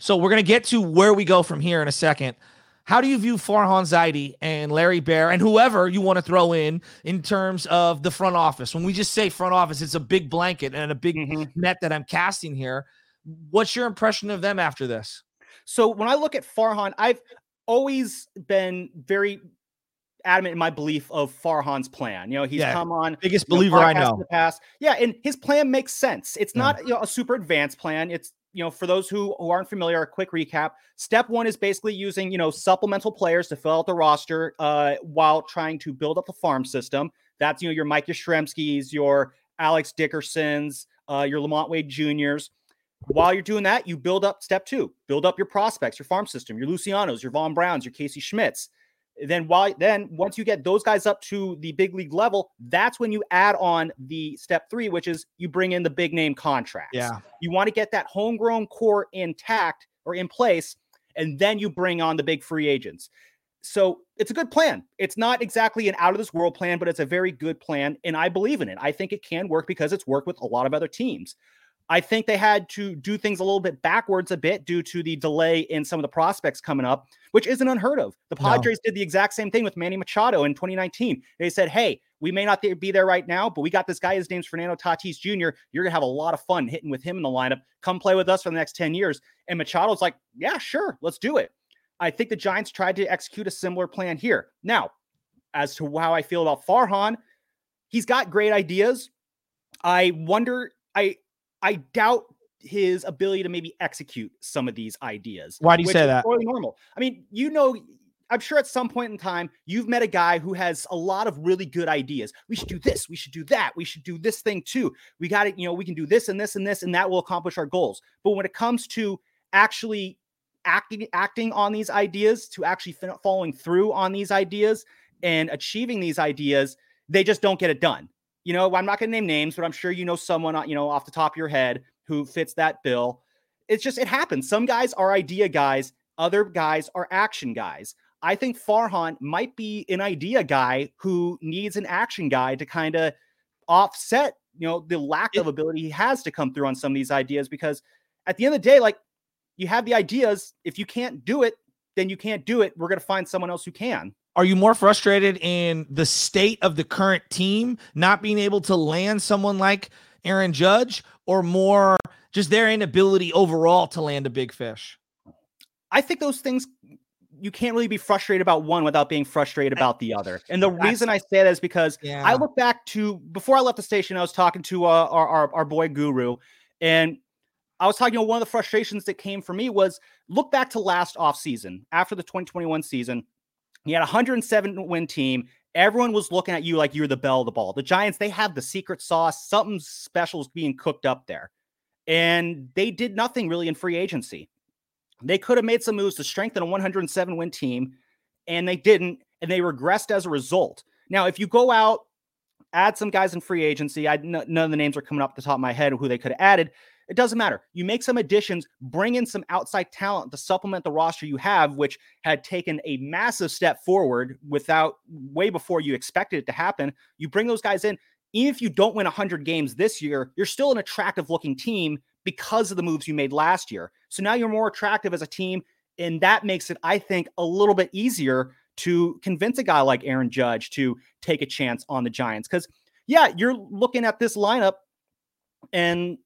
So we're going to get to where we go from here in a second. How do you view Farhan Zaidi and Larry Baer and whoever you want to throw in terms of the front office? When we just say front office, it's a big blanket and a big net that I'm casting here. What's your impression of them after this? So when I look at Farhan, I've always been very adamant in my belief of Farhan's plan. You know, he's come on biggest believer I know in the past. Yeah. And his plan makes sense. It's not a super advanced plan. It's, you know, for those who aren't familiar, a quick recap. Step one is basically using, you know, supplemental players to fill out the roster while trying to build up the farm system. That's, you know, your Mike Yastrzemski's, your Alex Dickerson's, your Lamont Wade Jr.'s. While you're doing that, you build up step two, build up your prospects, your farm system, your Lucianos, your Von Browns, your Casey Schmitz. Then once you get those guys up to the big league level, that's when you add on the step three, which is you bring in the big name contracts. Yeah. You want to get that homegrown core intact or in place, and then you bring on the big free agents. So it's a good plan. It's not exactly an out of this world plan, but it's a very good plan. And I believe in it. I think it can work because it's worked with a lot of other teams. I think they had to do things a little bit backwards a bit due to the delay in some of the prospects coming up, which isn't unheard of. The Padres did the exact same thing with Manny Machado in 2019. They said, hey, we may not be there right now, but we got this guy. His name's Fernando Tatis Jr. You're going to have a lot of fun hitting with him in the lineup. Come play with us for the next 10 years. And Machado's like, yeah, sure, let's do it. I think the Giants tried to execute a similar plan here. Now, as to how I feel about Farhan, he's got great ideas. I wonder, I doubt his ability to maybe execute some of these ideas. Why do you say that? Totally normal. I mean, you know, I'm sure at some point in time, you've met a guy who has a lot of really good ideas. We should do this. We should do that. We should do this thing too. We got it. You know, we can do this and this and this, and that will accomplish our goals. But when it comes to actually acting on these ideas, to actually following through on these ideas and achieving these ideas, they just don't get it done. You know, I'm not going to name names, but I'm sure you know someone, you know, off the top of your head who fits that bill. It's just, it happens. Some guys are idea guys. Other guys are action guys. I think Farhan might be an idea guy who needs an action guy to kind of offset, you know, the lack of ability he has to come through on some of these ideas, because at the end of the day, like, you have the ideas. If you can't do it, then you can't do it. We're going to find someone else who can. Are you more frustrated in the state of the current team, not being able to land someone like Aaron Judge, or more just their inability overall to land a big fish? I think those things, you can't really be frustrated about one without being frustrated about the other. And the reason I say that is because I look back to, before I left the station, I was talking to our boy Guru, and I was talking, you know, one of the frustrations that came for me was, look back to last offseason, after the 2021 season. He had a 107-win team. Everyone was looking at you like you were the belle of the ball. The Giants, they have the secret sauce. Something special is being cooked up there. And they did nothing really in free agency. They could have made some moves to strengthen a 107-win team, and they didn't, and they regressed as a result. Now, if you go out, add some guys in free agency, none of the names are coming up the top of my head of who they could have added. It doesn't matter. You make some additions, bring in some outside talent to supplement the roster you have, which had taken a massive step forward without way before you expected it to happen. You bring those guys in. Even if you don't win 100 games this year, you're still an attractive looking team because of the moves you made last year. So now you're more attractive as a team. And that makes it, I think, a little bit easier to convince a guy like Aaron Judge to take a chance on the Giants. Because, yeah, you're looking at this lineup and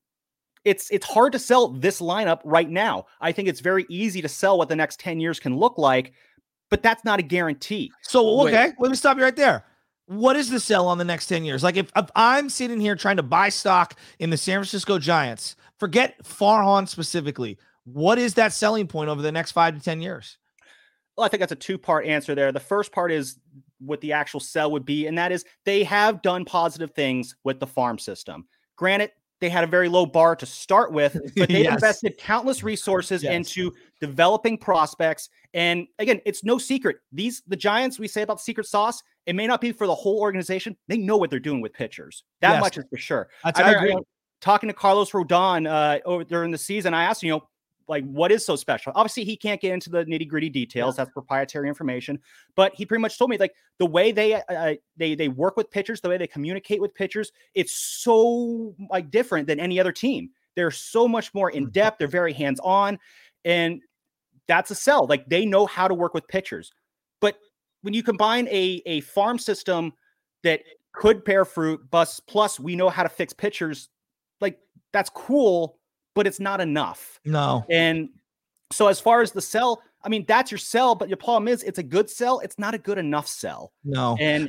it's hard to sell this lineup right now. I think it's very easy to sell what the next 10 years can look like, but that's not a guarantee. So, okay, let me stop you right there. What is the sell on the next 10 years? Like if I'm sitting here trying to buy stock in the San Francisco Giants, forget Farhan specifically, what is that selling point over the next 5 to 10 years? Well, I think that's a two-part answer there. The first part is what the actual sell would be, and that is they have done positive things with the farm system. Granted, they had a very low bar to start with, but they invested countless resources into developing prospects. And again, it's no secret. The Giants, we say about secret sauce, it may not be for the whole organization. They know what they're doing with pitchers. That much is for sure. I agree. Talking to Carlos Rodon during the season, I asked him, like, what is so special? Obviously, he can't get into the nitty-gritty details. That's proprietary information. But he pretty much told me, like, the way they work with pitchers, the way they communicate with pitchers, it's so, like, different than any other team. They're so much more in-depth. They're very hands-on. And that's a sell. Like, they know how to work with pitchers. But when you combine a farm system that could bear fruit, plus we know how to fix pitchers, like, that's cool, but it's not enough. No. And so as far as the sell, I mean, that's your sell, but your problem is it's a good sell. It's not a good enough sell. No. And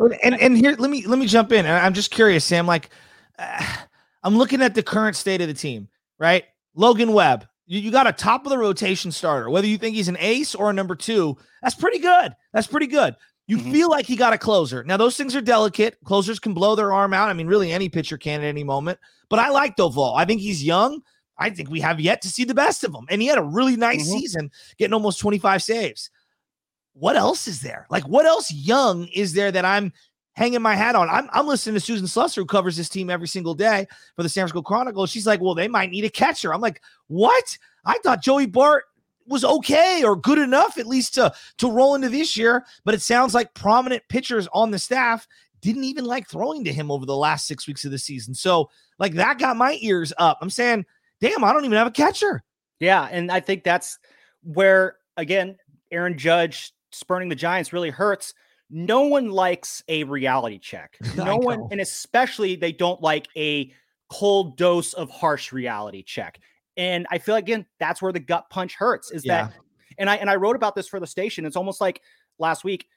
here, let me jump in. I'm just curious, Sam, like I'm looking at the current state of the team, right? Logan Webb, you got a top of the rotation starter, whether you think he's an ace or a number two, that's pretty good. You feel like he got a closer. Now, those things are delicate. Closers can blow their arm out. I mean, really any pitcher can at any moment, but I like Doval. I think he's young. I think we have yet to see the best of him. And he had a really nice season, getting almost 25 saves. What else is there? Like, what else young is there that I'm hanging my hat on? I'm listening to Susan Slusser, who covers this team every single day for the San Francisco Chronicle. She's like, well, they might need a catcher. I'm like, what? I thought Joey Bart was okay or good enough, at least to roll into this year. But it sounds like prominent pitchers on the staff didn't even like throwing to him over the last 6 weeks of the season. So, like, that got my ears up. I'm saying, damn, I don't even have a catcher. Yeah, and I think that's where, again, Aaron Judge spurning the Giants really hurts. No one likes a reality check. No one, and especially they don't like a cold dose of harsh reality check. And I feel, again, that's where the gut punch hurts is that, and I wrote about this for the station. It's almost like last week,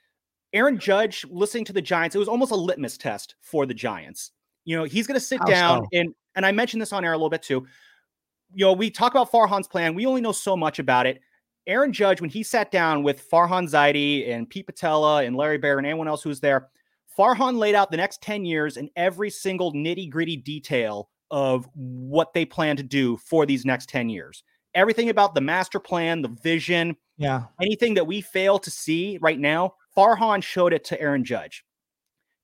Aaron Judge listening to the Giants, it was almost a litmus test for the Giants. You know, he's going to sit down, and I mentioned this on air a little bit too. You know, we talk about Farhan's plan. We only know so much about it. Aaron Judge, when he sat down with Farhan Zaidi and Pete Patella and Larry Baer and anyone else who's there, Farhan laid out the next 10 years and every single nitty-gritty detail of what they plan to do for these next 10 years. Everything about the master plan, the vision, anything that we fail to see right now, Farhan showed it to Aaron Judge.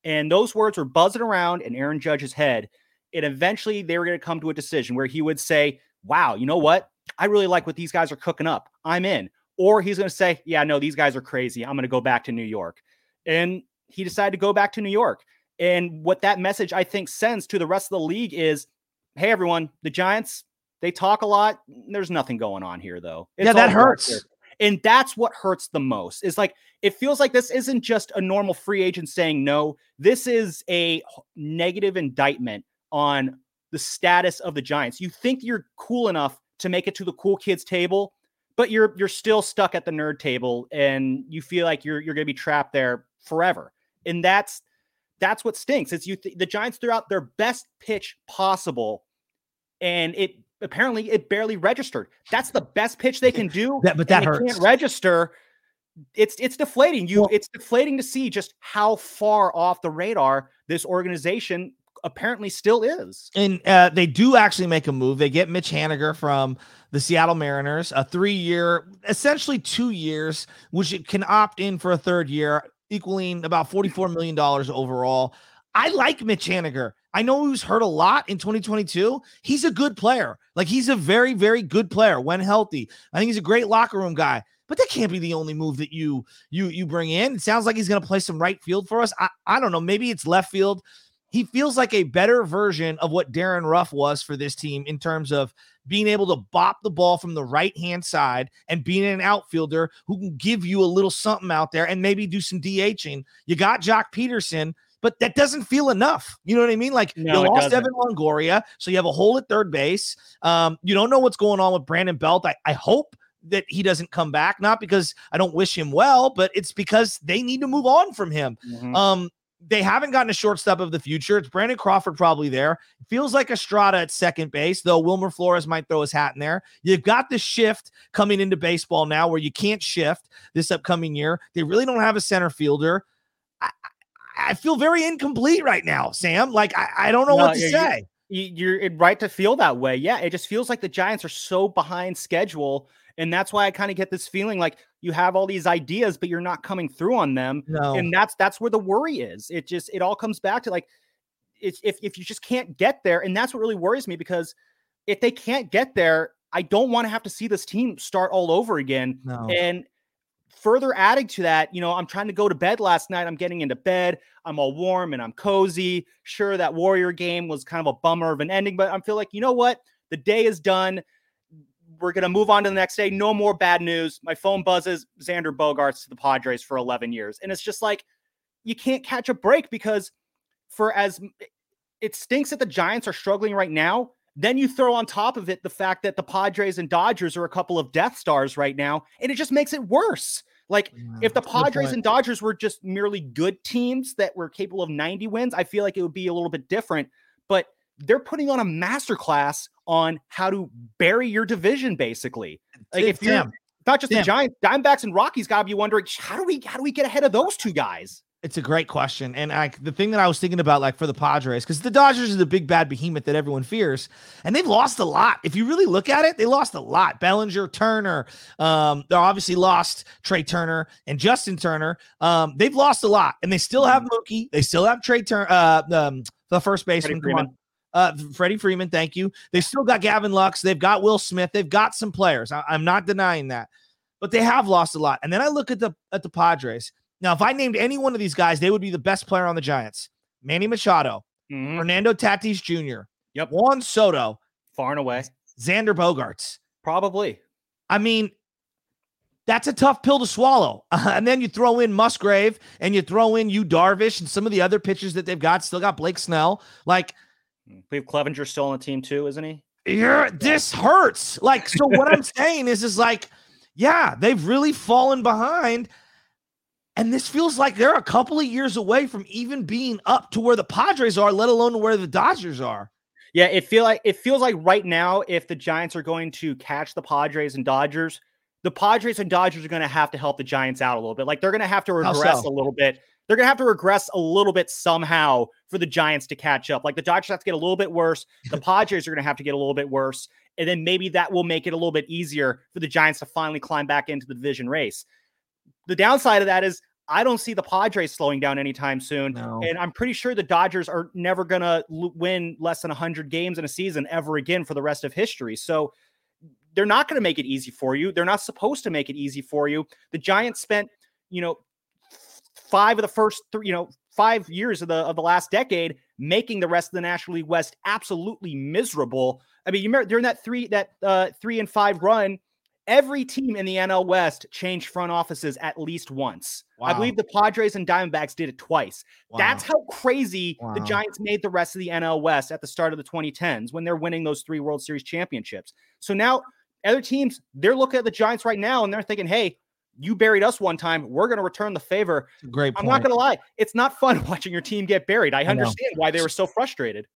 And those words were buzzing around in Aaron Judge's head. And eventually they were going to come to a decision where he would say, wow, you know what? I really like what these guys are cooking up. I'm in. Or he's going to say, yeah, no, these guys are crazy. I'm going to go back to New York. And he decided to go back to New York. And what that message, I think, sends to the rest of the league is, hey, everyone, the Giants, they talk a lot. There's nothing going on here, though. It's that hurts. And that's what hurts the most. It's like, it feels like this isn't just a normal free agent saying no. This is a negative indictment on the status of the Giants. You think you're cool enough to make it to the cool kids table, but you're still stuck at the nerd table and you feel like you're going to be trapped there forever. And that's what stinks. It's the Giants threw out their best pitch possible. And it barely registered. That's the best pitch they can do. But that hurts. Can't register. It's deflating. It's deflating to see just how far off the radar this organization apparently still is. And they do actually make a move. They get Mitch Haniger from the Seattle Mariners, a 3-year, essentially 2 years, which it can opt in for a third year, equaling about $44 million overall. I like Mitch Haniger. I know he was hurt a lot in 2022. He's a good player. Like, he's a very, very good player when healthy. I think he's a great locker room guy, but that can't be the only move that you bring in. It sounds like he's going to play some right field for us. I don't know. Maybe it's left field. He feels like a better version of what Darren Ruff was for this team in terms of being able to bop the ball from the right-hand side and being an outfielder who can give you a little something out there and maybe do some DHing. You got Jock Peterson, but that doesn't feel enough. You know what I mean? Like, no, you lost Evan Longoria, so you have a hole at third base. You don't know what's going on with Brandon Belt. I hope that he doesn't come back, not because I don't wish him well, but it's because they need to move on from him. Mm-hmm. They haven't gotten a shortstop of the future. It's Brandon Crawford probably there. It feels like Estrada at second base, though Wilmer Flores might throw his hat in there. You've got the shift coming into baseball now where you can't shift this upcoming year. They really don't have a center fielder. I feel very incomplete right now, Sam. Like, I don't know what to say. You're right to feel that way. Yeah, it just feels like the Giants are so behind schedule. And that's why I kind of get this feeling like you have all these ideas, but you're not coming through on them. No. And that's where the worry is. It all comes back to like, it's if you just can't get there. And that's what really worries me, because if they can't get there, I don't want to have to see this team start all over again. No. And further adding to that, you know, I'm trying to go to bed last night. I'm getting into bed. I'm all warm and I'm cozy. Sure, that Warrior game was kind of a bummer of an ending, but I feel like, you know what? The day is done. We're going to move on to the next day. No more bad news. My phone buzzes. Xander Bogaerts to the Padres for 11 years. And it's just like, you can't catch a break, because for as it stinks that the Giants are struggling right now, then you throw on top of it the fact that the Padres and Dodgers are a couple of death stars right now. And it just makes it worse. Like, if the Padres and Dodgers were just merely good teams that were capable of 90 wins, I feel like it would be a little bit different, but they're putting on a masterclass on how to bury your division, basically. Like, if you're not just the Giants, Diamondbacks and Rockies gotta be wondering, how do we get ahead of those two guys? It's a great question. And the thing that I was thinking about, like, for the Padres, because the Dodgers is the big bad behemoth that everyone fears, and they've lost a lot. If you really look at it, they lost a lot. Bellinger, Turner, they obviously lost Trey Turner and Justin Turner. They've lost a lot, and they still have Mookie. They still have Trey Turner, the first baseman. Freddie Freeman, thank you. They still got Gavin Lux. They've got Will Smith. They've got some players. I'm not denying that, but they have lost a lot. And then I look at the Padres. Now, if I named any one of these guys, they would be the best player on the Giants. Manny Machado, Fernando Tatis Jr., Juan Soto, far and away, Xander Bogaerts, probably. I mean, that's a tough pill to swallow. And then you throw in Musgrave, and you throw in Yu Darvish, and some of the other pitchers that they've got. Still got Blake Snell, like. We have Clevenger still on the team too, isn't he? Yeah, this hurts. Like, so what I'm saying is like, yeah, they've really fallen behind. And this feels like they're a couple of years away from even being up to where the Padres are, let alone where the Dodgers are. Yeah, it feels like right now, if the Giants are going to catch the Padres and Dodgers, the Padres and Dodgers are going to have to help the Giants out a little bit. Like, they're going to have to regress a little bit. They're going to have to regress a little bit somehow for the Giants to catch up. Like, the Dodgers have to get a little bit worse. The Padres are going to have to get a little bit worse. And then maybe that will make it a little bit easier for the Giants to finally climb back into the division race. The downside of that is I don't see the Padres slowing down anytime soon. No. And I'm pretty sure the Dodgers are never going to win less than 100 games in a season ever again for the rest of history. So they're not going to make it easy for you. They're not supposed to make it easy for you. The Giants spent, you know, 5 years of the last decade making the rest of the National League West absolutely miserable. I mean, you remember during that 3-5 run, every team in the NL West changed front offices at least once. Wow. I believe the Padres and Diamondbacks did it twice. Wow. That's how crazy the Giants made the rest of the NL West at the start of the 2010s when they're winning those 3 World Series championships. So now other teams, they're looking at the Giants right now and they're thinking, hey, you buried us one time. We're going to return the favor. Great point. I'm not going to lie. It's not fun watching your team get buried. I understand why they were so frustrated.